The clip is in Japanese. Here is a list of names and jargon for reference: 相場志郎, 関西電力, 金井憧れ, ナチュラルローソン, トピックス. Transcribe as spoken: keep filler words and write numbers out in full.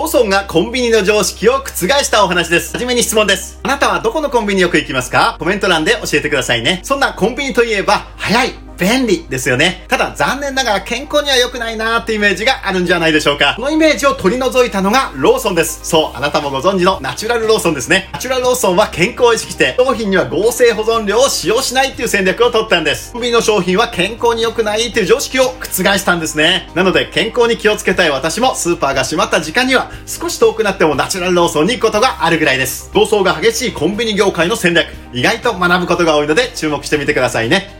ローソンがコンビニの常識を覆したお話です。はじめに質問です。あなたはどこのコンビニよく行きますか？コメント欄で教えてくださいね。そんなコンビニといえば、早い、便利ですよね。ただ残念ながら健康には良くないなーってイメージがあるんじゃないでしょうか。このイメージを取り除いたのがローソンです。そう、あなたもご存知のナチュラルローソンですね。ナチュラルローソンは健康を意識して商品には合成保存料を使用しないっていう戦略を取ったんです。コンビニの商品は健康に良くないっていう常識を覆したんですね。なので健康に気をつけたい私もスーパーが閉まった時間には少し遠くなってもナチュラルローソンに行くことがあるぐらいです。競争が激しいコンビニ業界の戦略、意外と学ぶことが多いので注目してみてくださいね。